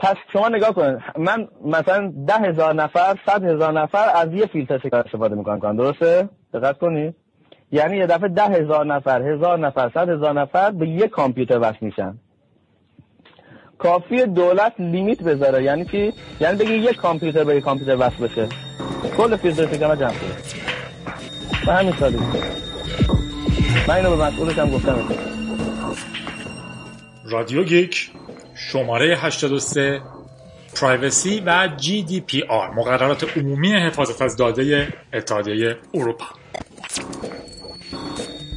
پس شما نگاه کن، من مثلا 10,000 نفر 100,000 نفر از یه فیلترشکن استفاده میکنن، درسته؟ دقت کنید، یعنی یه دفعه 10,000 نفر 1,000 نفر 100,000 نفر به یه کامپیوتر وصل میشن. کافیه دولت لیمیت بذاره، یعنی چی؟ یعنی بگی یک کامپیوتر به یک کامپیوتر وصل بشه، کل فیلترشکن جمع کنه. به همین سادگی. من اینو به مسئولش هم گفتم. رادیو گیک شماره 83، پرایوسی و جی دی پی آر، مقررات عمومی حفاظت از داده اتحادیه اروپا.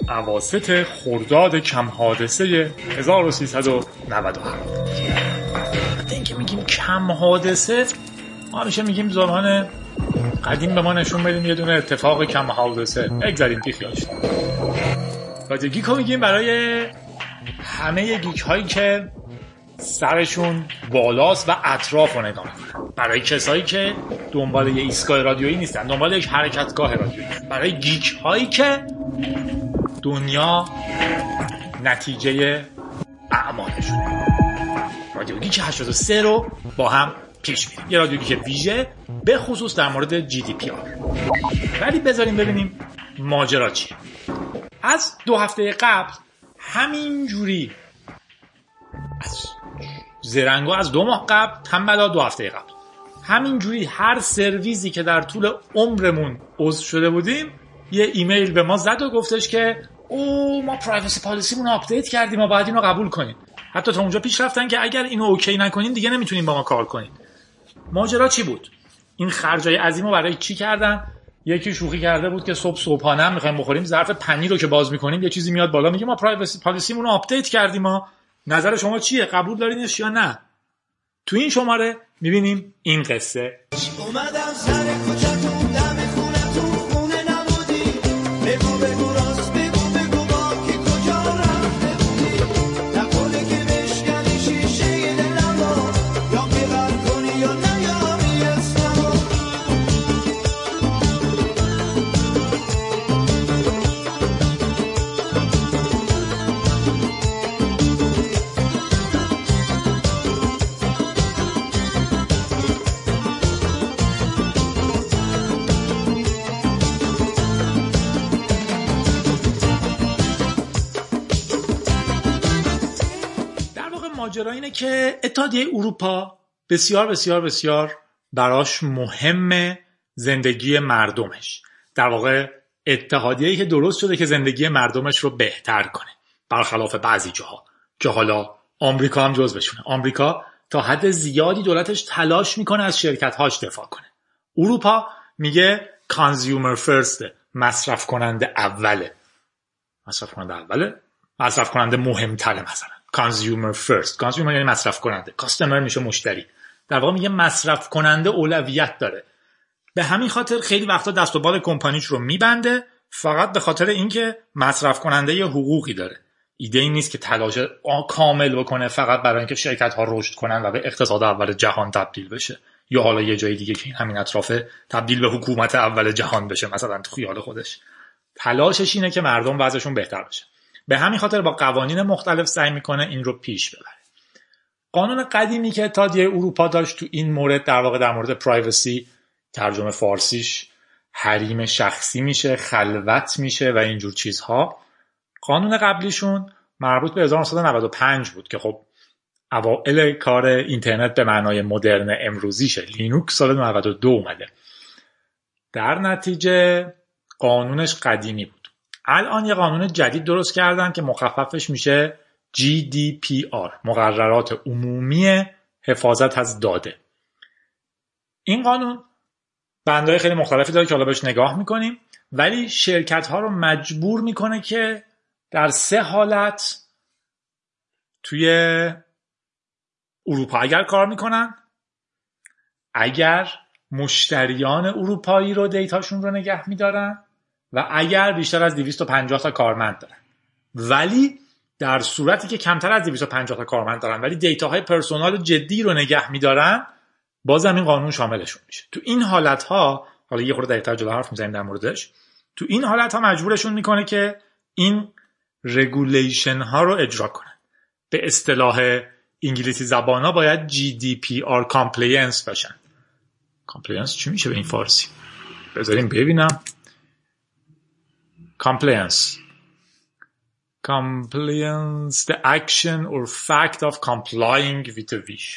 اواسط خرداد کم حادثه 1397. حتی اینکه میگیم کم حادثه، ما همیشه میگیم زمان قدیم به ما نشون بدیم یه دونه اتفاق کم حادثه، بگذاریم بی خیالش. رادیوگیک رو میگیم برای همه گیک هایی که سرشون بالاست و اطراف رو نگاه میکنن، برای کسایی که دنبال یه ایستگاه رادیویی نیستن، دنبال یک حرکتگاه رادیویی، برای گیک هایی که دنیا نتیجه اعمالشونه. رادیوگیک 83 رو با هم پیش میریم، یه رادیوگیک ویژه به خصوص در مورد جی دی پی آر. ولی بذاریم ببینیم ماجرا چیه. از 2 هفته قبل همینجوری از زرنگا، از 2 ماه قبل، تنبلا 2 هفته قبل، همینجوری هر سرویسی که در طول عمرمون عضو شده بودیم یه ایمیل به ما زد و گفتش که ما پرایوسی پالیسیمون رو آپدیت کردیم و باید اینو قبول کنیم. حتی تا اونجا پیش رفتن که اگر اینو اوکی نکنین دیگه نمیتونین با ما کار کنین. ماجرا چی بود؟ این خرجای عظیمو برای چی کردن؟ یکی شوخی کرده بود که صبحانه می‌خوایم بخوریم، ظرف پنیر رو که باز می‌کنیم یه چیزی میاد بالا میگه ما پرایوسی پالیسیمون رو آپدیت کردیم، ما نظر شما چیه؟ قبول دارینش یا نه؟ تو این شماره می‌بینیم این قصه. اومدم سر کوچه‌تون دم خونه‌تون خونه نمودی، بگو راست بگو با کی کجا رفته بودی، نکنه که بشکنی شیشه دلمو، یا بی‌قرار کنی یا نیامی اسمو. ماجرا اینه که اتحادیه اروپا بسیار بسیار بسیار براش مهمه زندگی مردمش، در واقع اتحادیه‌ای که درست شده که زندگی مردمش رو بهتر کنه، برخلاف بعضی جاها که حالا آمریکا هم جزو بشونه. آمریکا تا حد زیادی دولتش تلاش میکنه از شرکت‌هاش دفاع کنه، اروپا میگه کانزیومر فرست، مصرف کننده اوله، مصرف کننده مهم‌تره، مثلا consumer first. consumer یعنی مصرف کننده، customer میشه مشتری. در واقع میگه مصرف کننده اولویت داره. به همین خاطر خیلی وقتا دست و بال کمپانیش رو میبنده، فقط به خاطر اینکه مصرف کننده یه حقوقی داره. ایده این نیست که تلاش کامل بکنه فقط برای اینکه شرکت ها رشد کنن و به اقتصاد اول جهان تبدیل بشه، یا حالا یه جای دیگه که همین اطرافه تبدیل به حکومت اول جهان بشه، مثلا تو خیال خودش. تلاشش اینه که مردم وضعشون بهتر بشه. به همین خاطر با قوانین مختلف سعی میکنه این رو پیش ببره. قانون قدیمی که اتحادیه اروپا داشت تو این مورد، در واقع در مورد پرایوسی، ترجمه فارسیش حریم شخصی میشه، خلوت میشه و اینجور چیزها. قانون قبلیشون مربوط به 1995 بود که خب اوائل کار اینترنت به معنای مدرن امروزیشه. لینوکس سال 92 اومده. در نتیجه قانونش قدیمی بود. الان یه قانون جدید درست کردن که مخففش میشه GDPR، مقررات عمومی حفاظت از داده. این قانون بندهای خیلی مختلفی داره که حالا بهش نگاه میکنیم، ولی شرکت ها رو مجبور میکنه که در 3 حالت توی اروپا اگر کار میکنن، اگر مشتریان اروپایی رو دیتاشون رو نگه میدارن، و اگر بیشتر از 250 تا کارمند دارن. ولی در صورتی که کمتر از 250 تا کارمند دارن ولی دیتاهای پرسونال جدی رو نگه می‌دارن، بازم این قانون شاملشون میشه. تو این حالت‌ها، حالا یه خورده دیتاهای جدا حرف می‌زنیم در موردش، تو این حالت‌ها مجبورشون می‌کنه که این رگولیشن‌ها رو اجرا کنن. به اصطلاح انگلیسی زبان ها باید GDPR compliance باشن. compliance چی میشه به این فارسی؟ بذاریم ببینم. compliance the action or fact of complying with a wish.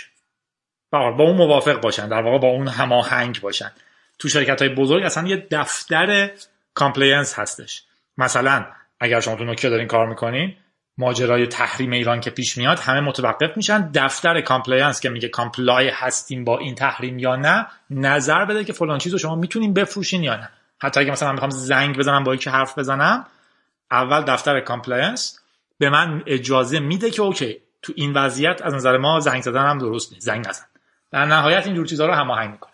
با اون موافق باشن، در واقع با اون هماهنگ باشن. تو شرکت های بزرگ اصلا یه دفتر کامپلینس هستش. مثلا اگر شما تو نوکیا دارین کار میکنین، ماجرای تحریم ایران که پیش میاد همه متوقف میشن، دفتر کامپلینس که میگه کامپلای هستین با این تحریم یا نه، نظر بده که فلان چیزو شما میتونین بفروشین یا نه. حتی اگه مثلا من میخوام زنگ بزنم با یکی حرف بزنم، اول دفتر کامپلینس به من اجازه میده که اوکی تو این وضعیت از نظر ما زنگ زدن هم درست نیست، زنگ نزن. در نهایت این جور چیزا رو هماهنگ میکنه.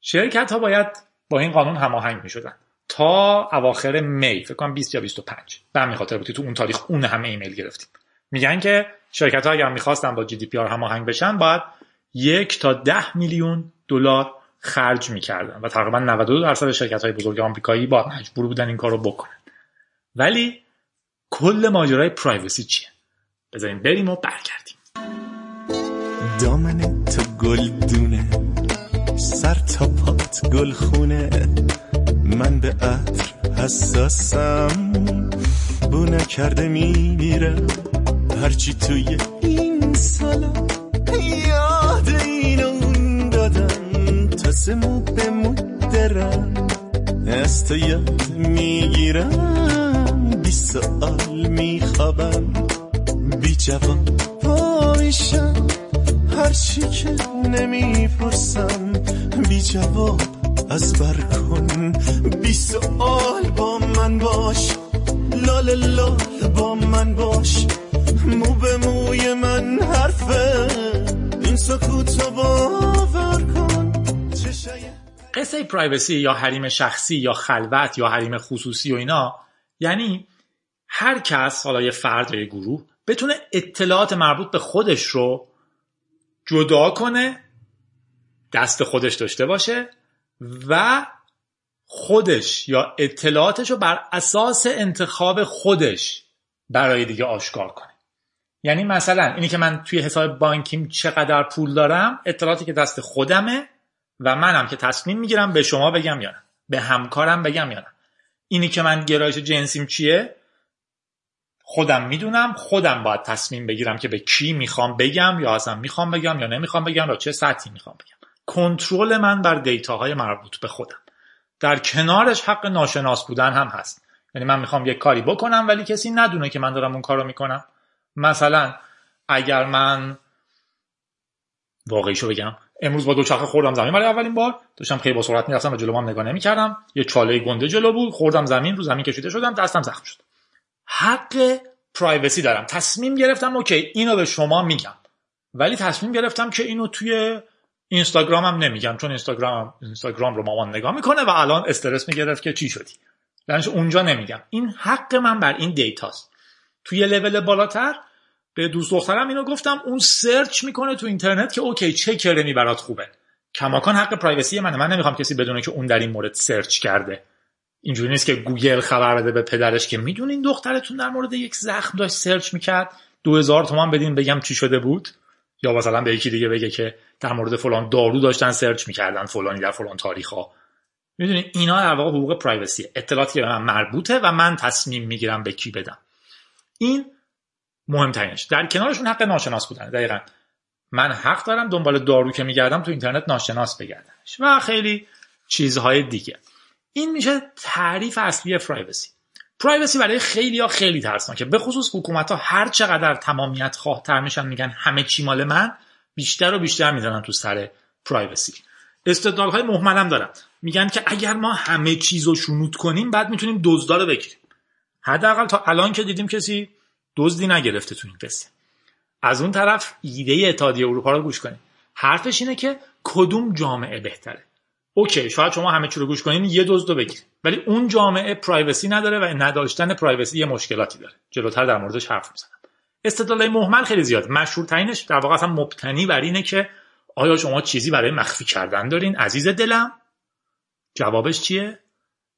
شرکت ها باید با این قانون هماهنگ میشدن تا اواخر می، فکر کنم 20 یا 25. من میخاطر بود تو اون تاریخ اون همه ایمیل گرفتیم. میگن که شرکت ها اگر میخواستن با جی دی پی آر هماهنگ بشن باید 1 تا $10 میلیون خرج میکردن و تقریبا 92% شرکت های بزرگ آمریکایی با مجبور بودن این کارو بکنن. ولی کل ماجرای پرایوسی چیه؟ بذاریم بریم و برگردیم. دامن تو گلدونه، سر تا پات گلخونه، من به عطر حساسم، بو نکرده میمیرم هرچی توی این سالا یاد این اون دادم، تازه مو به مو درم از تو یاد میگیرم، 20 سال میخوابم بی جوان پا میشم، هرچی که نمیپرسم بی جواب از بر کن، 20 سال با من باش، لال لال با من باش، مو به موی من حرفه، این سکوتو باور کن. قصه پرایوسی یا حریم شخصی یا خلوت یا حریم خصوصی و اینا یعنی هر کس، حالا یه فرد یا یه گروه، بتونه اطلاعات مربوط به خودش رو جدا کنه، دست خودش داشته باشه و خودش یا اطلاعاتش رو بر اساس انتخاب خودش برای دیگه آشکار کنه. یعنی مثلا اینی که من توی حساب بانکیم چقدر پول دارم اطلاعاتی که دست خودمه و منم که تصمیم میگیرم به شما بگم یا نه، به همکارم بگم یا نه. اینی که من گرایش جنسیم چیه خودم میدونم، خودم باید تصمیم بگیرم که به کی میخوام بگم یا اصلا میخوام بگم یا نمیخوام بگم یا چه سطحی میخوام بگم. کنترل من بر دیتاهای مربوط به خودم. در کنارش حق ناشناس بودن هم هست. یعنی من میخوام یک کاری بکنم ولی کسی ندونه که من دارم اون کارو میکنم. مثلا اگر من واقعیشو بگم، امروز با دوچرخه خوردم زمین برای اولین بار، داشتم خیلی با سرعت میرفتم و جلوام نگاه نمیکردم، یه چاله گنده جلو بود، خوردم زمین، رو زمین کشیده شدم، دستم زخم شد. حق پرایوسی دارم. تصمیم گرفتم اوکی اینو به شما میگم، ولی تصمیم گرفتم که اینو توی اینستاگرامم نمیگم، چون اینستاگرام رو مامان نگاه میکنه و الان استرس میگرفت که چی شدی، درنش اونجا نمیگم. این حق من بر این دیتاست. توی یه لول بالاتر به دوست دخترم اینو گفتم، اون سرچ میکنه تو اینترنت که اوکی چه کرمی برات خوبه. کماکان حق پرایوسی منه. من نمیخوام کسی بدونه که اون در این مورد سرچ کرده. اینجوری نیست که گوگل خبر بده به پدرش که میدونین دخترتون در مورد یک زخم داشت سرچ میکرد، 2000 تومان بدین بگم چی شده بود، یا مثلا به یکی دیگه بگه که در مورد فلان دارو داشتن سرچ میکردن فلانی در فلان تاریخا. میدونین اینا در واقع حقوق پرایوسیه، اطلاعاتی به من مربوطه و من تصمیم میگیرم به کی بدم. این مهمترینش. در کنارشون حق ناشناس بودن. دقیقاً من حق دارم دنبال دارو که میگردم تو اینترنت ناشناس بگردمش و خیلی چیزهای دیگه. این میشه تعریف اصلی پرایوسی. پرایوسی برای خیلی‌ها خیلی ترسناکه، به خصوص حکومت‌ها هر چقدر تمامیت خواه‌تر میشن، میگن همه چی مال من، بیشتر و بیشتر میزنن تو سر پرایوسی. استدلال‌های مهمل هم دارن. میگن که اگر ما همه چیزو شنود کنیم بعد میتونیم دزدا رو بگیریم. حداقل تا الان که دیدیم کسی دزدی نگرفته تو این قصه. از اون طرف ایده اتحادیه اروپا رو گوش کنیم. حرفش اینه که کدوم جامعه بهتره. اوکی شاید شما همه چی رو گوش کنین یه دزدو بگیرید، ولی اون جامعه پرایوسی نداره و نداشتن پرایوسی یه مشکلاتی داره. جلوتر در موردش حرف میزنم. استدلالای مهمل خیلی زیاد. مشهورترینش در واقع اصلا مبتنی بر اینه که آیا شما چیزی برای مخفی کردن دارین عزیز دلم؟ جوابش چیه؟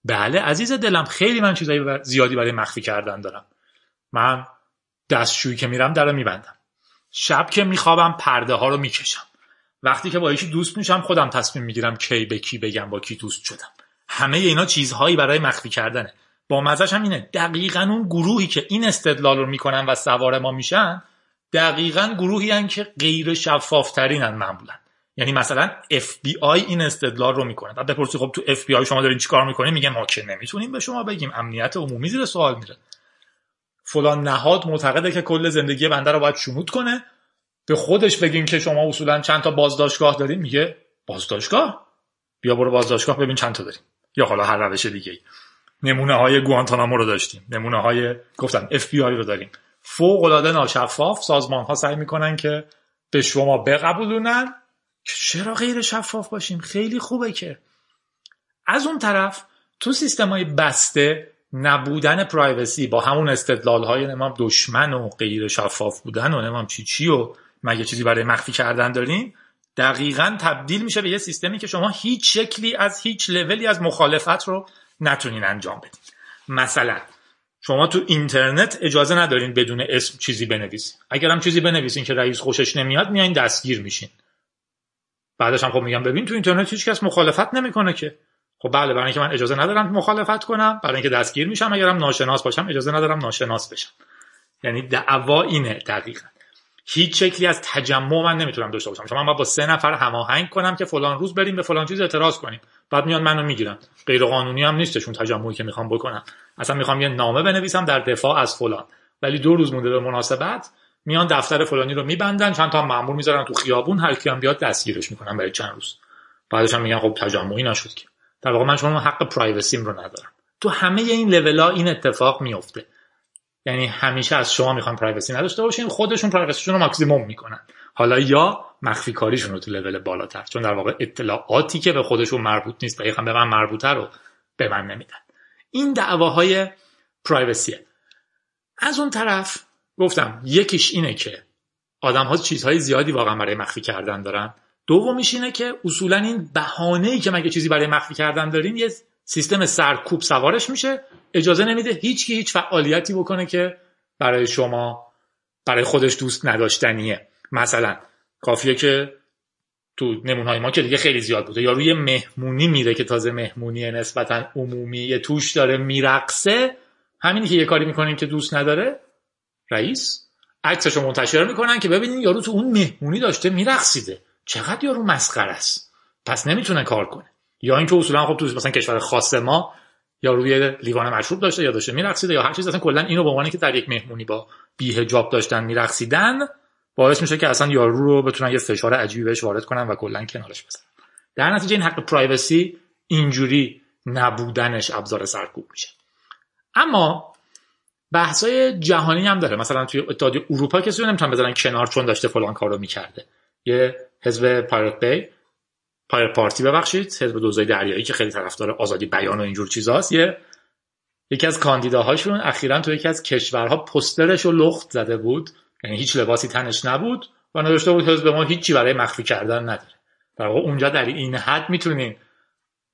بله عزیز دلم، خیلی من چیزای زیادی برای مخفی کردن دارم. من دستشویی که میرم درو میبندم، شب که میخوابم پرده ها رو میکشم. وقتی که با یکی دوست میشم خودم تصمیم میگیرم کی به کی بگم با کی دوست شدم. همه اینا چیزهایی برای مخفی کردنه. با مزه‌ش هم اینه دقیقاً اون گروهی که این استدلال رو میکنن و سوار ما میشن دقیقاً گروهی ان که غیر شفاف‌ترینن معمولاً. یعنی مثلا FBI این استدلال رو میکنه. بعد بپرسی خب تو FBI شما دارین چیکار میکنین؟ میگن ما که نمیتونیم به شما بگیم، امنیت عمومی زیر سوال میره. فلان نهاد معتقده که کل زندگی بنده رو باید شمود کنه. به خودش بگیم که شما اصولاً چند تا بازداشتگاه دارین، میگه بازداشتگاه؟ بیا برو بازداشتگاه ببین چند تا داریم. یا حالا هر روش دیگه‌ای. نمونه‌های گوانتانامو رو داشتیم، نمونه‌های گفتم FBI رو داریم. فوق‌العاده ناشفاف، سازمان‌ها سعی میکنن که به شما بقبولونن که چرا غیر شفاف باشیم. خیلی خوبه که از اون طرف تو سیستم‌های بسته نبودن پرایوسی با همون استدلال‌های نمام دشمن و غیر شفاف بودن و نمام چی و مگه چیزی برای مخفی کردن داریم، دقیقاً تبدیل میشه به یه سیستمی که شما هیچ شکلی از هیچ لولی از مخالفت رو نتونین انجام بدین. مثلا شما تو اینترنت اجازه ندارین بدون اسم چیزی بنویسین. اگر هم چیزی بنویسین که رئیس خوشش نمیاد میاین دستگیر میشین. بعدش هم خب میگم ببین تو اینترنت هیچ کس مخالفت نمیکنه که. خب بله، برای اینکه من اجازه ندارم مخالفت کنم، برای اینکه دستگیر میشم، اگرم ناشناس باشم اجازه ندارم ناشناس بشم. یعنی دعوا اینه دقیقاً. هیچ شکلی از تجمع من نمیتونم داشته باشم. شما من با 3 نفر هماهنگ کنم که فلان روز بریم به فلان چیز اعتراض کنیم، بعد میان منو میگیرن. غیر قانونی هم نیستشون تجمعی که میخوام بکنم. اصلا میخوام یه نامه بنویسم در دفاع از فلان، ولی 2 روز مونده به مناسبت میان دفتر فلانی رو میبندن، چند تا مأمور میذارن تو خیابون، هر کی هم بیاد دستگیرش میکنن برای چند روز. بعدش هم میگن خب تجمعی نشد که. در واقع من شما حق پرایوسیم رو ندارم. تو همه این لول‌ها این اتفاق میفته. یعنی همیشه از شما میخوان پرایوسی نداشته باشین، خودشون پرایوسیشون رو ماکسیمم میکنن. حالا یا مخفی کاریشون رو تو لول بالاتر، چون در واقع اطلاعاتی که به خودشون مربوط نیست، دقیقاً به من مربوطه رو به من نمیدن. این دعواهای پرایوسیه. از اون طرف گفتم یکیش اینه که آدم‌ها چیزهای زیادی واقعا برای مخفی کردن دارن. دومیش اینه که اصولاً این بهانه‌ای که مگه چیزی برای مخفی کردن دارین یه سیستم سرکوب سوارش میشه، اجازه نمیده هیچکی هیچ فعالیتی بکنه که برای شما برای خودش دوست نداشتنیه. مثلا کافیه که تو نمونه‌های ما که دیگه خیلی زیاد بوده، یا روی مهمونی میره که تازه مهمونی نسبتا عمومی توش داره میرقصه، همینی که یه کاری میکنیم که دوست نداره، رئیس عکسشو منتشر میکنن که ببینین یارو تو اون مهمونی داشته میرقصیده، چقدر یارو مسخره است، پس نمیتونه کار کنه. یا اینکه اصولا خب تو مثلا کشور خاص ما یا روی لیوان مشروب داشته یا داشته میرقصیده یا هر چیز، اصلا کلا اینو به عنوان که در یک مهمونی با بی‌حجاب داشتن میرقصیدن باعث میشه که اصلا یارو رو بتونن یه فشار عجیبی بهش وارد کنن و کلا کنارش بزنن. در نتیجه این حق پرایوسی اینجوری نبودنش ابزار سرکوب میشه. اما بحث‌های جهانی هم داره. مثلا توی اتحادیه اروپا کسی رو نمیتونن بذارن کنار چون داشته فلان کارو میکرده. یه حزب پایرت پارتی، حزب دوزای دریایی که خیلی طرفدار آزادی بیان و اینجور چیزاست، یکی از کاندیداهاشون اخیراً تو یکی از کشورها پوسترش رو لخت زده بود، یعنی هیچ لباسی تنش نبود و نوشته بود حزب ما هیچی برای مخفی کردن نداره. در واقع اونجا در این حد میتونین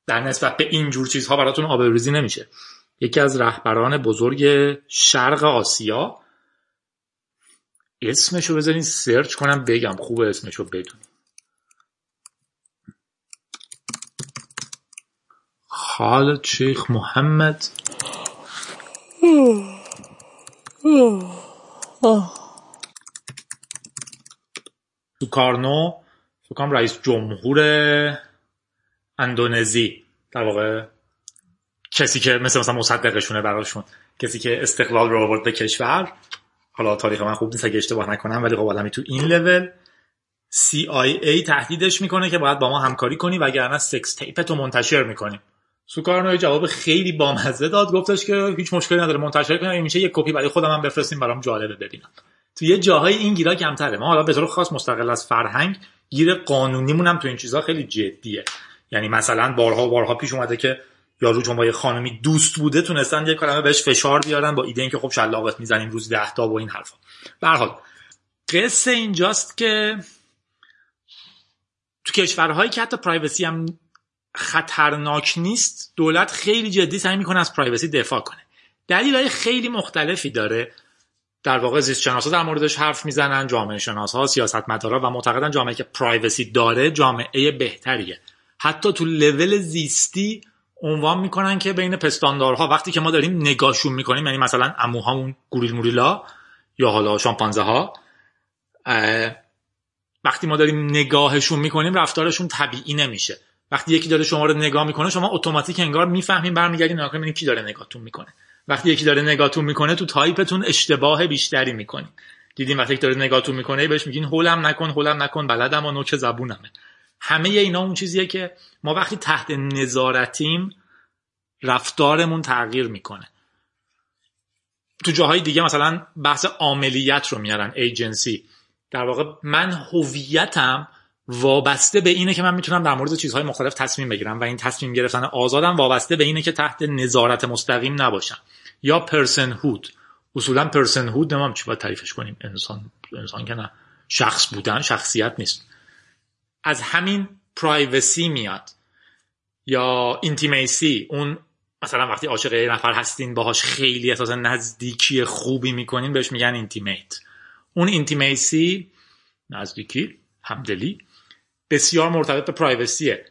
در نسبت به اینجور چیزها براتون آبروریزی نمیشه. یکی از رهبران بزرگ شرق آسیا، اسمشو بذارین سرچ کنم بگم، خوبه اسمشو بدونین. حالت شیخ محمد سوکارنو، سوکام رئیس جمهور اندونزی، در واقع کسی که مثلا مصدقشونه براشون، کسی که استقلال رو آورد به کشور. حالا تاریخ من خوب نیست اگه اشتباه نکنم، ولی خب آدمی تو این لول CIA تهدیدش میکنه که باید با ما همکاری کنی وگرنه سکس تیپتو منتشر میکنیم. سوکارنو جواب خیلی بامزه داد، گفتش که هیچ مشکلی نداره منتشر کنم، این میشه یه کپی برای خودم هم بفرستیم برام جالبه ببینم. تو یه جاهای این گیرا کمتره. ما حالا به طور خاص مستقل از فرهنگ گیر قانونیمون هم تو این چیزا خیلی جدیه. یعنی مثلا بارها پیش اومده که یارو چون با یه خانمی دوست بوده تونستن یه کلمه بهش فشار بیارن با ایده اینکه خب شلاقت میزنیم روز 10 تا و این حرفا. به هر حال قصه اینجاست که تو کشورهایی که حتی پرایوسی هم خطرناک نیست، دولت خیلی جدی سعی میکنه از پرایوسی دفاع کنه. دلایل خیلی مختلفی داره. در واقع زیست شناسا در موردش حرف میزنن، جامعه شناسا، سیاستمدارا و معتقدن جامعه که پرایوسی داره جامعه بهتریه. حتی تو لول زیستی عنوان میکنن که بین پستاندارها وقتی که ما داریم نگاهشون میکنیم، یعنی مثلا عموهامون گوریل موریلا یا حالا شامپانزه ها، وقتی ما داریم نگاهشون میکنیم رفتارشون طبیعی نمیشه. وقتی یکی داره شما رو نگاه میکنه شما اتوماتیک انگار میفهمین، برمیگردین نگاه میکنین کی داره نگاهتون میکنه. وقتی یکی داره نگاهتون میکنه تو تایپتون اشتباه بیشتری میکنین. دیدین وقتی یکی داره نگاهتون میکنه بهش میگین هولم نکن، بلدم و نوک زبونمه. همه اینا اون چیزیه که ما وقتی تحت نظارتیم رفتارمون تغییر میکنه. تو جاهای دیگه مثلا بحث عاملیت رو میارن، ایجنسی. در واقع من هویتم وابسته به اینه که من میتونم در مورد چیزهای مختلف تصمیم بگیرم و این تصمیم گرفتن آزادم وابسته به اینه که تحت نظارت مستقیم نباشم، یا پرسن هود. اصولا پرسن هود نمیدونم چی باید تعریفش کنیم، انسان که نه، شخص بودن، شخصیت نیست. از همین پرایوسی میاد، یا اینتیمیسی. اون مثلا وقتی عاشق یه نفر هستین باهاش خیلی احساس نزدیکی خوبی میکنین بهش میگن اینتیمیت. اون اینتیمیسی، نزدیکی، همدلی، بسیار مرتبط به پرایوسیه.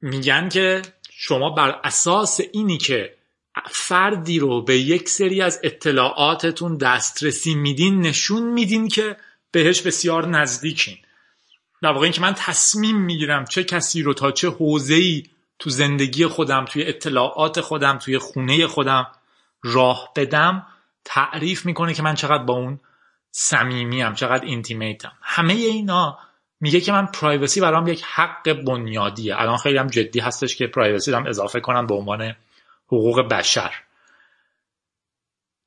میگن که شما بر اساس اینی که فردی رو به یک سری از اطلاعاتتون دسترسی میدین نشون میدین که بهش بسیار نزدیکین. در واقع این که من تصمیم میگیرم چه کسی رو تا چه حوزه‌ای تو زندگی خودم، توی اطلاعات خودم، توی خونه خودم راه بدم تعریف میکنه که من چقدر با اون صمیمیم، چقدر اینتیمیتم. همه اینا میگه که من پرایوسی برام یک حق بنیادیه. الان خیلی هم جدی هستش که پرایوسی رو هم اضافه کنن به عنوان حقوق بشر.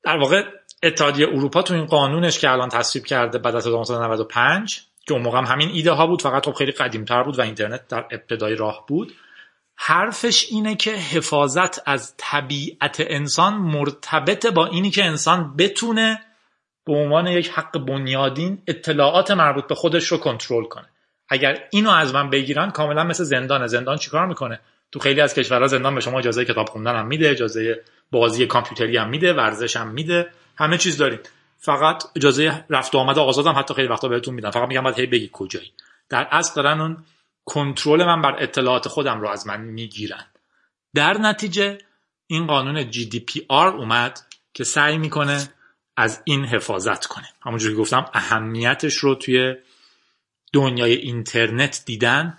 در واقع اتحادیه اروپا تو این قانونش که الان تصویب کرده بعد از 1995 که اون موقع هم همین ایده ها بود، فقط خب خیلی قدیم‌تر بود و اینترنت در ابتدای راه بود، حرفش اینه که حفاظت از طبیعت انسان مرتبط با اینی که انسان بتونه به عنوان یک حق بنیادین اطلاعات مربوط به خودش رو کنترل کنه. اگر اینو از من بگیرن کاملا مثل زندانه. زندان چیکار میکنه؟ تو خیلی از کشورها زندان به شما اجازه کتاب خوندن هم میده، اجازه بازی کامپیوتری هم میده، ورزش هم میده، همه چیز دارید. فقط اجازه رفت و آمد آزادم حتی خیلی وقتا بهتون میدن، فقط میگم باید هی بگی کجایی. در اصل دارن اون کنترل من بر اطلاعات خودم رو از من میگیرن. در نتیجه این قانون GDPR اومد که سعی میکنه از این حفاظت کنه. همونجوری که گفتم اهمیتش رو توی دنیای اینترنت دیدن،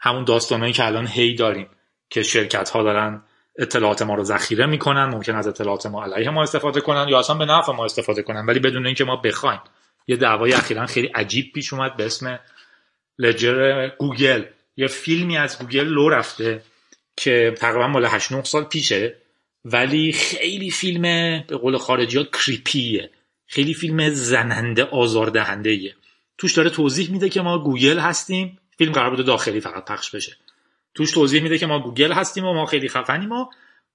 همون داستانایی که الان هی داریم که شرکت ها دارن اطلاعات ما رو ذخیره میکنن، ممکن از اطلاعات ما علیه ما استفاده کنن یا اصلا به نفع ما استفاده کنن ولی بدون اینکه ما بخوایم. یه دعوای اخیراً خیلی عجیب پیش اومد به اسم لجر گوگل. یه فیلمی از گوگل لو رفته که تقریبا مال 8-9 سال پیشه، ولی خیلی فیلم به قول خارجی‌ها کریپیه، خیلی فیلم زننده، آزاردهنده‌ایه. توش داره توضیح میده که ما گوگل هستیم. فیلم قرار بود داخلی فقط پخش بشه. توش توضیح میده که ما گوگل هستیم و ما خیلی خفنیم و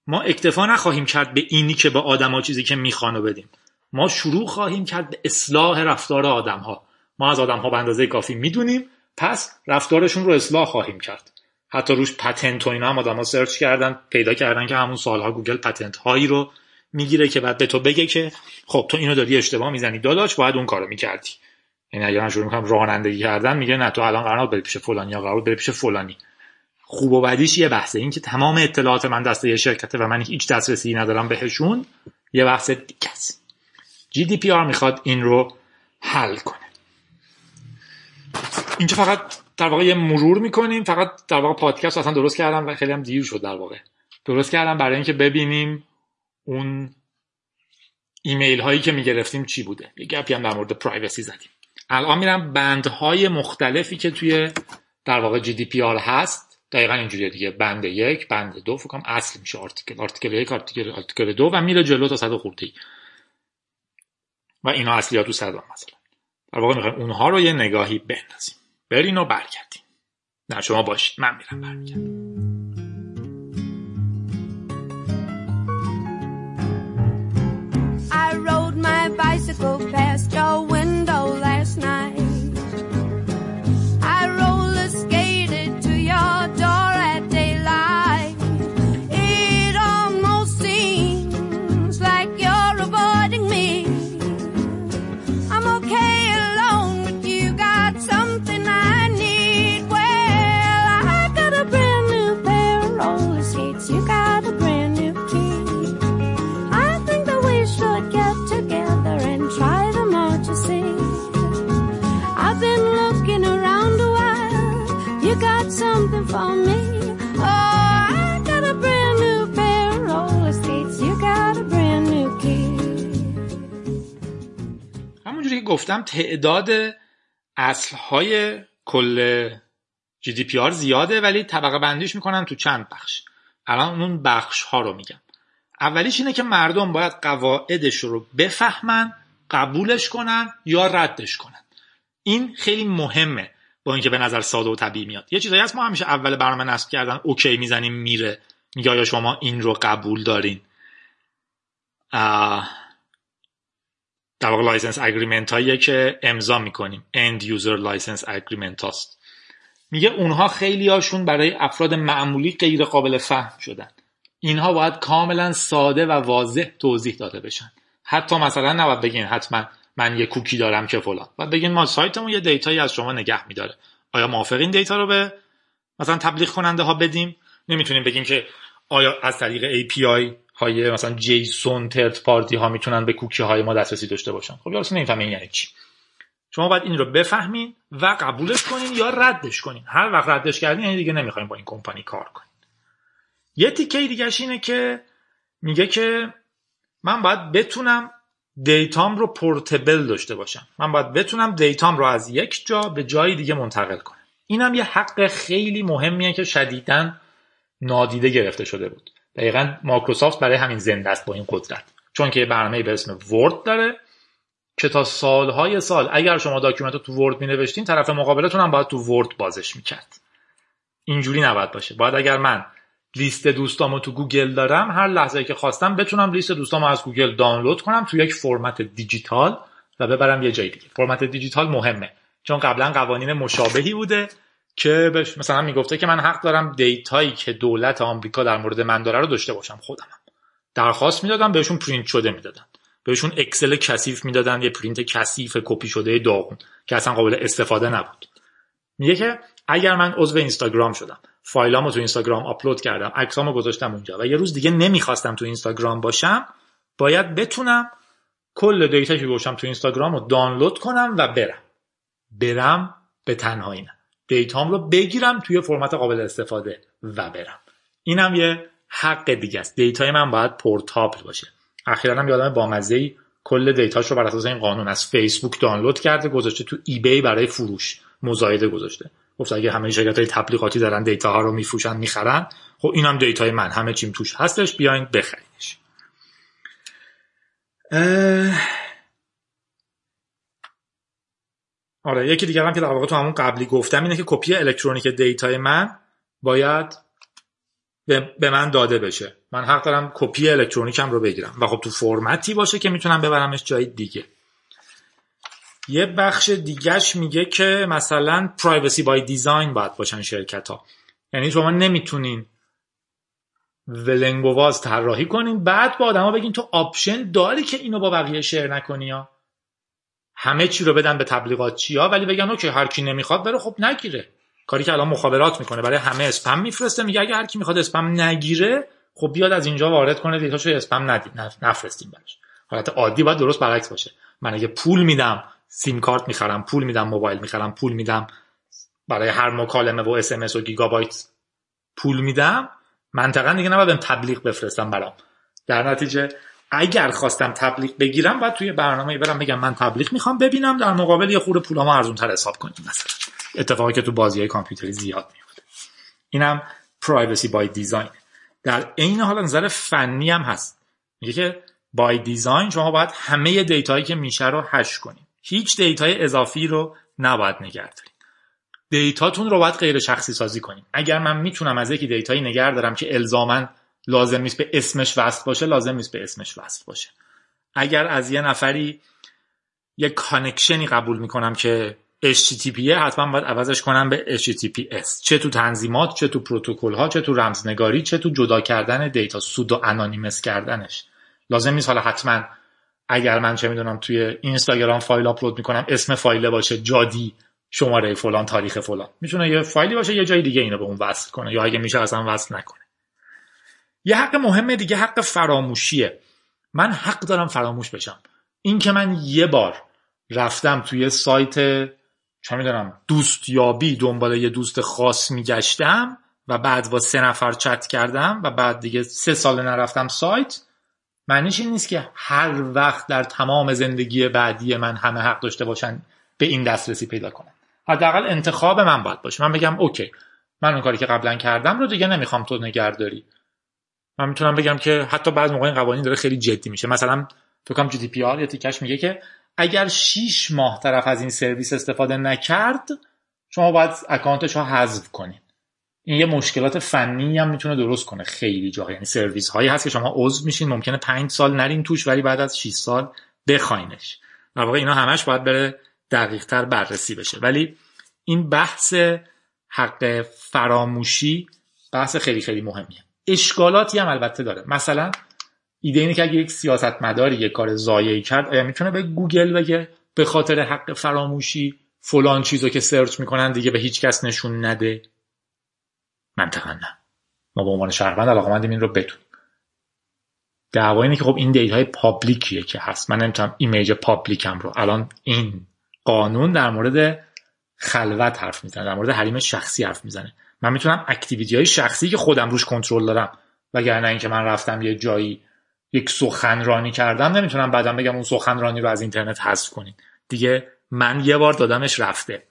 ما اکتفا نخواهیم کرد به اینی که به آدم‌ها چیزی که میخوانو بدیم. ما شروع خواهیم کرد به اصلاح رفتار آدم‌ها. ما از آدم‌ها به اندازه کافی میدونیم، پس رفتارشون رو اصلاح خواهیم کرد. حتی روش پتنت و اینا هم آدم‌ها سرچ کردن، پیدا کردن که همون سال‌ها گوگل پتنت هایی رو میگیره که بعد به تو بگه که خب تو اینو داری اشتباه میزنی داداش، باید اون کارو میکردی. یعنی اگه من شروع می‌کنم رانندگی کردن میگه نه تو الان قرار بری پیش فلانی یا قرار بری پیش فلانی. خوب و بدیش یه بحثه، این که تمام اطلاعات من دست یه شرکته و من هیچ دسترسی ندارم بهشون یه بحث دیگه است. GDPR میخواد این رو حل کنه. اینجا فقط در واقع یه مرور میکنیم. فقط در واقع پادکست اصلا درست کردم و خیلی هم دیر شد، در واقع درست کردم برای اینکه ببینیم اون ایمیل هایی که میگرفتیم چی بوده. یه گپی هم در مورد پرایوسی زدیم. الان میرم بندهای مختلفی که توی در واقع GDPR هست. دقیقاً اینجوریه دیگه، بند یک، بند دو، فکر کنم اصل میشه آرتیکل یک، آرتیکل دو و میره جلو تا 100 خورده و اینا اصلی‌ها تو 100 مثلا. در واقع می‌خوایم اونها رو یه نگاهی بندازیم. برین و برگردین. نه شما باشید، من میرم برمیگردم. I rode my bicycle past your window last night. You got something for me. Oh, I got a brand new pair of roller skates. You got a brand new key. همونجوری که گفتم تعداد اصل‌های کل جی دی پی آر زیاده، ولی طبقه بندیش میکنم تو چند بخش. الان اون بخش ها رو میگم. اولیش اینه که مردم باید قواعدش رو بفهمن، قبولش کنن یا ردش کنن. این خیلی مهمه، با اینکه به نظر ساده و طبیعی میاد. یه چیزایی هست ما همیشه اول برنامه نصب کردن اوکی میزنیم میره، میگه آیا شما این رو قبول دارین؟ در واقع لایسنس اگریمنت هاییه که امضا میکنیم، end user license agreement هاست. میگه اونها خیلی هاشون برای افراد معمولی غیر قابل فهم شدن، اینها باید کاملا ساده و واضح توضیح داده بشن. حتی مثلا نباید بگین حتما من یه کوکی دارم که فلان، باید بگین ما سایتمون یه دیتایی از شما نگه میداره، آیا موافقین دیتا رو به مثلا تبلیغ کننده ها بدیم؟ نمیتونیم بگیم که آیا از طریق ای پی آی های مثلا جیسون ترد پارتی ها میتونن به کوکی های ما دسترسی داشته باشن. خب یارو نمیفهمین یعنی چی. شما باید این رو بفهمین و قبولش کنین یا ردش کنین. هر وقت ردش کردین یعنی دیگه نمیخواین با این کمپانی کار کنین. یه تیکه دیگه اش اینه که میگه که من باید بتونم دیتام رو پورتبل داشته باشم. من باید بتونم دیتام رو از یک جا به جای دیگه منتقل کنم. اینم یه حق خیلی مهمیه که شدیداً نادیده گرفته شده بود. دقیقاً ماکروسافت برای همین زنده است با این قدرت. چون که یه برنامه‌ای به اسم ورد داره که تا سالهای سال اگر شما داکیومنت رو تو ورد می‌نوشتین، طرف مقابلتون هم باید تو ورد بازش می‌کرد. اینجوری نباید باشه. باید اگر من لیست دوستامو تو گوگل دارم، هر لحظه‌ای که خواستم بتونم لیست دوستامو از گوگل دانلود کنم تو یک فرمت دیجیتال و ببرم یه جای دیگه. فرمت دیجیتال مهمه، چون قبلا قوانین مشابهی بوده که مثلا میگفته که من حق دارم دیتایی که دولت آمریکا در مورد من داره رو داشته باشم خودم. درخواست میدادم، بهشون پرینت شده میدادن، بهشون اکسل کثیف میدادن، یه پرینت کثیف کپی شده داغون که اصلا قابل استفاده نبود. میگه که اگر من عضو اینستاگرام شدم، فایلامو تو اینستاگرام آپلود کردم، عکسامو گذاشتم اونجا و یه روز دیگه نمیخواستم تو اینستاگرام باشم، باید بتونم کل دیتایی که گذاشتم تو اینستاگرامو دانلود کنم و برم به تنهایی نه، دیتام رو بگیرم توی فرمت قابل استفاده و برم. اینم یه حق دیگه است. دیتای من باید پورتابل باشه. اخیراً هم یادم بامزه‌ای کل دیتاش رو بر اساس این قانون از فیسبوک دانلود کرده، گذاشته تو ایبی برای فروش، مزایده گذاشته. گفت اگه همه شرکت‌های تبلیغاتی دارن دیتاها رو میفروشن، میخرن، خب اینم دیتای من، همه چیم توش هستش، بیاین بخریدش. آره، یکی دیگه هم که در واقع تو همون قبلی گفتم اینه که کپی الکترونیک دیتای من باید به من داده بشه. من حق دارم کپی الکترونیکم رو بگیرم و خب تو فرمتی باشه که میتونم ببرمش جای دیگه. یه بخش دیگهش میگه که مثلا پرایوسی بای دیزاین باید باشن شرکت ها، یعنی شما نمیتونین ولنگ و واز طراحی کنین بعد با آدما بگین تو آپشن داری که اینو با بقیه شیر نکنی یا همه چی رو بدن به تبلیغات چیا، ولی بگن اوکی هر کی نمیخواد بره خب نگیره. کاری که الان مخابرات میکنه، برای همه اسپم میفرسته، میگه اگه هر کی میخواد اسپم نگیره خب بیاد از اینجا وارد کنه دیتاشو اسپم ندید، نفرستیم براش. حالت عادی باید درست برعکس باشه. من اگه پول میدم، سیم کارت میخرم، پول میدم، موبایل میخرم، پول میدم، برای هر مکالمه و اس ام اس و گیگابایت پول میدم، منطقاً دیگه نباید بهم تبلیغ بفرستم برام. در نتیجه اگر خواستم تبلیغ بگیرم باید توی برنامه‌ای برام بگم من تبلیغ میخوام، ببینم در مقابل یه خورده پولامو ارزان‌تر حساب کنیم، مثلا اتفاقی که تو بازی‌های کامپیوتری زیاد میفته. اینم پرایوسی بای دیزاین. در عین حال نظر فنی هم هست، میگه که بای دیزاین شما باید همه دیتایی که میشه رو هش کنید، هیچ دیتای اضافی رو نباید نگه دارید، دیتاتون رو باید غیر شخصی سازی کنید. اگر من میتونم از یکی دیتایی نگه دارم که الزاماً لازم نیست به اسمش وصل باشه، اگر از یه نفری یه کانکشنی قبول میکنم که http حتما باید عوضش کنم به https، چه تو تنظیمات، چه تو پروتکل ها، چه تو رمزنگاری، چه تو جدا کردن دیتا، سودو انانیمس کردنش. لازم نیست حالا حتما اگر من چه میدونم توی اینستاگرام فایل آپلود میکنم اسم فایل باشه جادی شماره فلان تاریخ فلان، میتونه یه فایلی باشه یه جای دیگه اینو به اون وصل کنه یا اگه میشه اصلا وصل نکنه. یه حق مهم دیگه حق فراموشیه. من حق دارم فراموش بشم. این که من یه بار رفتم توی سایت چه میدونم دوستیابی دنبال یه دوست خاص میگشتم و بعد با 3 نفر چت کردم و بعد دیگه 3 سال نرفتم سایت، معنیش این نیست که هر وقت در تمام زندگی بعدی من همه حق داشته باشن به این دسترسی پیدا کنن. حداقل انتخاب من باید باشه. من بگم اوکی، من اون کاری که قبلا کردم رو دیگه نمیخوام تو نگهداری. من میتونم بگم که حتی بعضی موقع این قوانین داره خیلی جدی میشه. مثلا تو کام جی دی پی آر یا تیکش میگه که اگر 6 ماه طرف از این سرویس استفاده نکرد شما باید اکانتش رو حذف کنید. این یه مشکلات فنی هم میتونه درست کنه خیلی جا. یعنی سرویس هایی هست که شما عضو میشین ممکنه 5 سال نرین توش ولی بعد از 6 سال بخواینش. در واقع اینا همش باید بره دقیق تر بررسی بشه. ولی این بحث حق فراموشی بحث خیلی خیلی مهمیه. اشکالاتی هم البته داره. مثلا ایده اینه که اگه یک سیاستمداری یک کار ضایعی کرد، آیا میتونه به گوگل بگه به خاطر حق فراموشی فلان چیزو که سرچ میکنن دیگه به هیچ کس نشون نده؟ منطقاً نه. ما به عنوان شهروند علاقه‌مندیم این رو بدونیم. دعوا اینه که خب این دیتاهای پابلیکیه که هست. من نمیتونم ایمیج پابلیکم رو الان این قانون در مورد خلوت حرف میزنه، در مورد حریم شخصی حرف میزنه. من میتونم اکتیویتی‌های شخصی که خودم روش کنترل دارم، وگرنه اینکه من رفتم یه جایی یک سخنرانی کردم نمیتونم بعدم بگم اون سخنرانی رو از اینترنت حذف کنید. دیگه من یه بار دادمش رفته.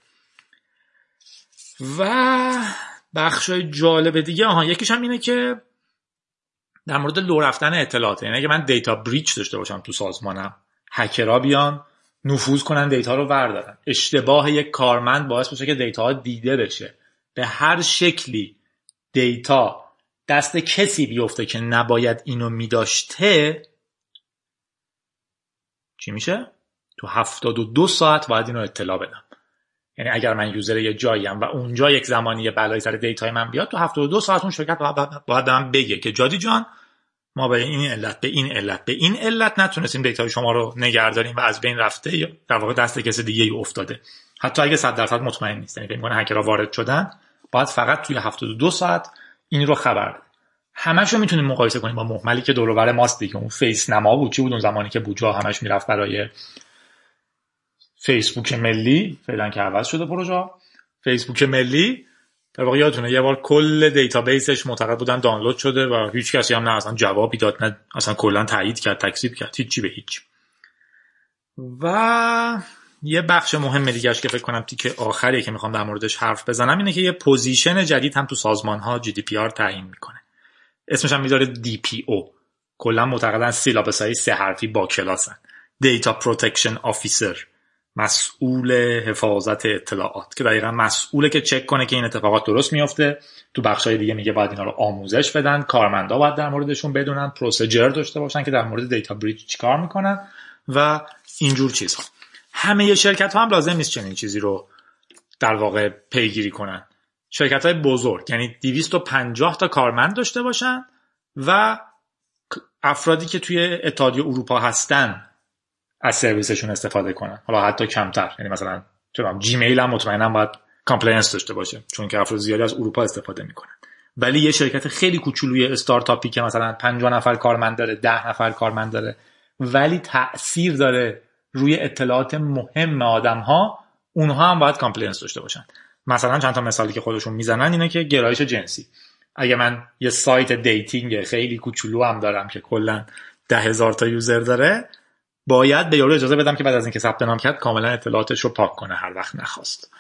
و بخشای جالب دیگه یکیش هم اینه که در مورد لو رفتن اطلاعات. یعنی اگه من دیتا بریچ داشته باشم تو سازمانم، هکرها بیان نفوذ کنن دیتا رو بردارن، اشتباه یک کارمند باعث میشه که دیتا دیده بشه، به هر شکلی دیتا دست کسی بیفته که نباید اینو میداشته، چی میشه؟ تو 72 ساعت باید اینو اطلاع بدم. یعنی اگر من یوزر یه جاییم و اونجا یک زمانی یه بلایی سر دیتای من بیاد، تو 72 ساعت اون شرکت باید به من بگه که جادی جان ما به این علت نتونستیم دیتای شما رو نگهداریم و از بین رفته یا در واقع دست کسی دیگه ای افتاده. حتی اگه 100% مطمئن نیست، یعنی میگن هکرها وارد شدن، باید فقط توی 72 ساعت این رو خبر بده. همشو میتونیم مقایسه کنیم با مهملی که دور و بر ماست دیگه. اون فیس نما بود، چی بود اون زمانی که بوجا همش میرفت برای فیسبوک ملی، فعلا که عوض شده پروژه فیسبوک ملی. در واقع یادتونه یه بار کل دیتابیسش معتقد بودن دانلود شده و هیچ کسی هم نه اصلا جوابی داد، نه اصلا کلا تایید کرد، تکذیب کرد، هیچ چی به هیچ. و یه بخش مهم دیگه‌اش که فکر کنم تیکه آخریه که میخوام در موردش حرف بزنم اینه که یه پوزیشن جدید هم تو سازمان‌ها جی دی پی آر تعیین میکنه. اسمش هم میذاره دی پی او. کلا معتقدن سیلابس‌های 3 حرفی با کلاسن. دیتا پروتکشن آفیسر، مسئول حفاظت اطلاعات، که دقیقاً مسئوله که چک کنه که این اتفاقات درست میفته. تو بخشای دیگه میگه باید اینا رو آموزش بدن، کارمندا باید در موردشون بدونن، پروسیجر داشته باشن که در مورد دیتا بریچ چیکار میکنن و اینجور چیزها. همه شرکت ها هم لازم نیست چنین چیزی رو در واقع پیگیری کنن. شرکت های بزرگ یعنی 250 تا کارمند داشته باشن و افرادی که توی اتحادیه اروپا هستن از سرویسشون استفاده کنن، حالا حتی کمتر. یعنی مثلا جیمیل هم مطمئنا باید کامپلینس داشته باشه چون که افراد زیادی از اروپا استفاده میکنن. ولی یه شرکت خیلی کوچولوی استارتاپی که مثلا 50 نفر کارمند داره، 10 نفر کارمند داره ولی تأثیر داره روی اطلاعات مهم آدم‌ها، اونها هم باید کامپلینس داشته باشن. مثلا چند تا مثالی که خودشون میزنن اینه که گرایش جنسی. اگه من یه سایت دیتینگ خیلی کوچولو هم دارم که کلا 10,000 تا یوزر داره، باید به یارو اجازه بدم که بعد از اینکه ثبت نام کرد کاملا اطلاعاتش رو پاک کنه هر وقت نخواست.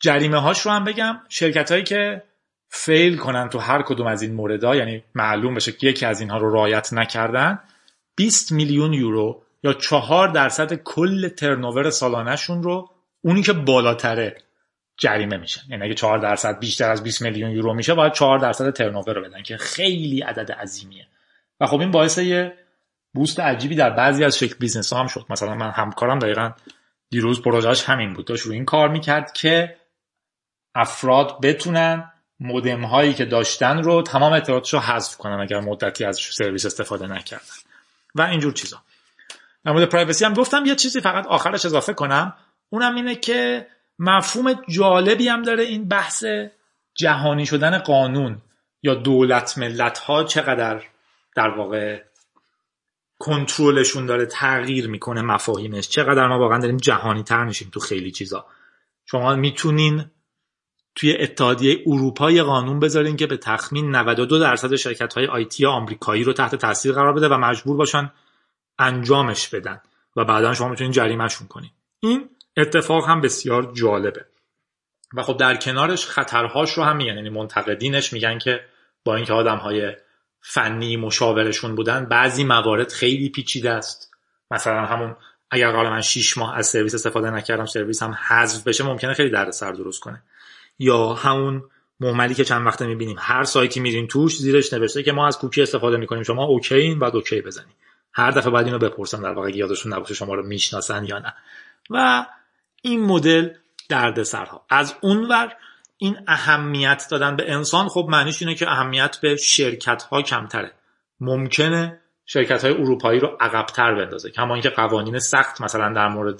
جریمه هاش رو هم بگم. شرکتایی که فیل کنن تو هر کدوم از این موردها، یعنی معلوم بشه که یکی از اینها رو رعایت نکردن، 20 میلیون یورو یا 4% کل ترنوور سالانه شون رو اونی که بالاتره جریمه میشن. یعنی اگه 4% بیشتر از 20 میلیون یورو میشه باید 4% ترنوور رو بدن که خیلی عدد عظیمیه. و خب این باعث یه بوست عجیبی در بعضی از شکل بیزنس ها هم شد. مثلا من همکارم دقیقاً دیروز پروژهش همین بود، داشت روی این کار میکرد که افراد بتونن مودم هایی که داشتن رو تمام اطلاعاتشو حذف کنن اگر مدتی از سرویس استفاده نکردن و اینجور چیزا. در مورد پرایوسی هم گفتم. یه چیزی فقط آخرش اضافه کنم، اونم اینه که مفهوم جالبی هم داره این بحث جهانی شدن قانون یا دولت ملت ها چقدر در واقع کنترلشون داره تغییر میکنه، مفاهیمش. چقدر ما واقعا داریم جهانی تر میشیم تو خیلی چیزا. شما میتونین توی اتحادیه اروپا یه قانون بذارین که به تخمین 92% شرکت‌های آی‌تی آمریکایی رو تحت تاثیر قرار بده و مجبور باشن انجامش بدن و بعداً شما میتونین جریمه‌شون کنین. این اتفاق هم بسیار جالبه. و خب در کنارش خطرهاش رو هم میگن، یعنی منتقدینش میگن که با اینکه آدم‌های فنی مشاورشون بودن، بعضی موارد خیلی پیچیده است. مثلا همون اگر قال من 6 ماه از سرویس استفاده نکردم، سرویس هم حذف بشه، ممکنه خیلی دردسر درست کنه. یا همون معاملی که چند وقته میبینیم هر سایتی میرین توش زیرش نوشته که ما از کوکی استفاده میکنیم، شما اوکی این بعد اوکی بزنید. هر دفعه بعد اینو بپرسن، در واقع یادشون نباشه شما رو میشناسن یا نه. و این مدل دردسرها. از اونور این اهمیت دادن به انسان، خب معنیش اینه که اهمیت به شرکت ها کمتره. ممکنه شرکت های اروپایی رو عقب‌تر بندازه، کما اینکه قوانین سخت مثلا در مورد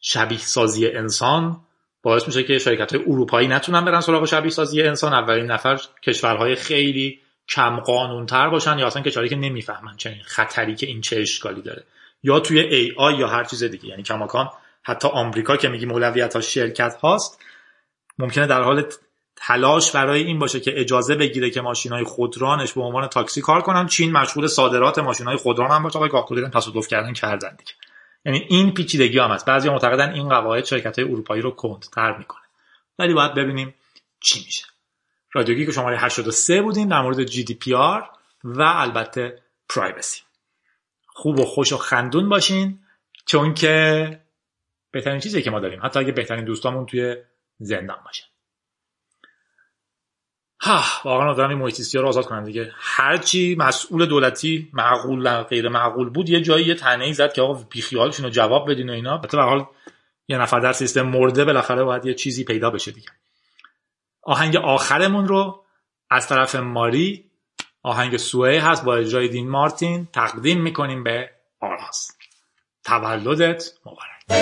شبیه سازی انسان باعث میشه که شرکت‌های اروپایی نتونن برن سراغ شبیه‌سازی انسان. اولین نفر کشورهای خیلی کم قانون‌تر باشن، یا اصلا کشوری که نمیفهمن چه خطری که این چه اشکالی داره، یا توی ای آی یا هر چیز دیگه. یعنی کماکان حتی آمریکا که میگی اولویت‌ها شرکت هاست، ممکنه در حال تلاش برای این باشه که اجازه بگیره که ماشین‌های خودرانش به عنوان تاکسی کار کنن. چین مشغول صادرات ماشین‌های خودران هم باشه، آقا کارکردن تصادف کردن دیگه. یعنی این پیچیدگی هم هست. بعضی معتقدن این قواعد شرکت‌های اروپایی رو کندتر میکنه، ولی باید ببینیم چی میشه. رادیوگیک شماره 83 بودیم در مورد جی دی پی آر و البته پرایوسی. خوب و خوش و خندون باشین، چون که بهترین چیزی که ما داریم، حتی اگه بهترین دوستامون توی زندان باشن. واقعا آدم این محیطیستی ها رو آزاد کنن دیگه. هرچی مسئول دولتی معقول غیر معقول بود، یه جایی یه تنه‌ای زد که آقا بیخیالشون رو جواب بدین و اینا. البته به حال یه نفر در سیستم مرده، بالاخره باید یه چیزی پیدا بشه دیگه. آهنگ آخرمون رو از طرف ماری، آهنگ سوئه هست با اجرای دین مارتین، تقدیم میکنیم به آراس. تولدت مبارک.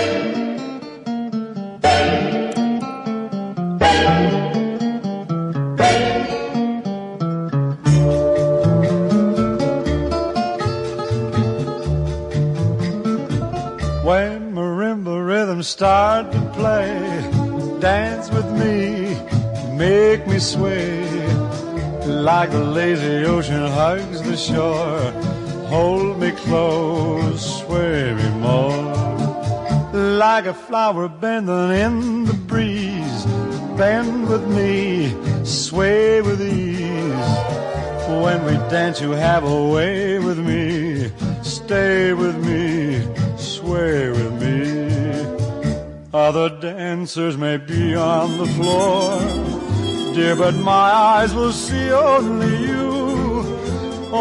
Start to play, dance with me, make me sway, like the lazy ocean hugs the shore, hold me close, sway me more, like a flower bending in the breeze, bend with me, sway with ease, when we dance you have a way with me, stay with me, sway with me. Other dancers may be on the floor, dear, but my eyes will see only you.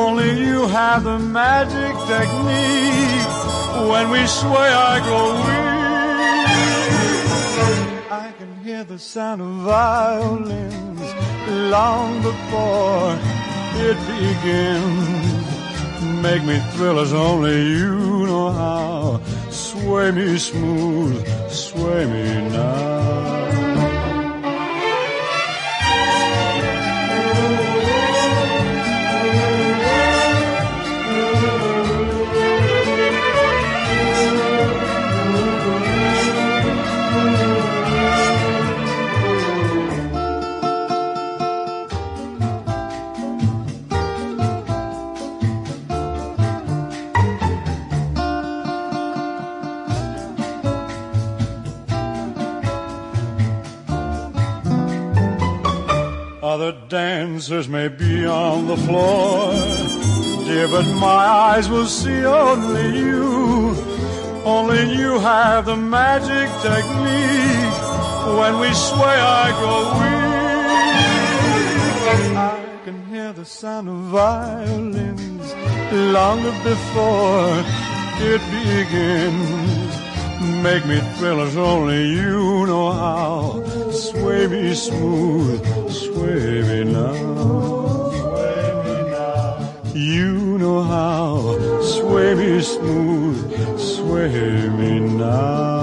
Only you have the magic technique. When we sway, I grow weak. I can hear the sound of violins long before it begins. Make me thrill as only you know how. Sway me smooth, sway me now. Other dancers may be on the floor, dear, but my eyes will see only you. Only you have the magic technique. When we sway, I grow weak. I can hear the sound of violins long before it begins. Make me thrill as only you know how. Sway me smooth, sway me now, sway me now. You know how, sway me smooth, sway me now.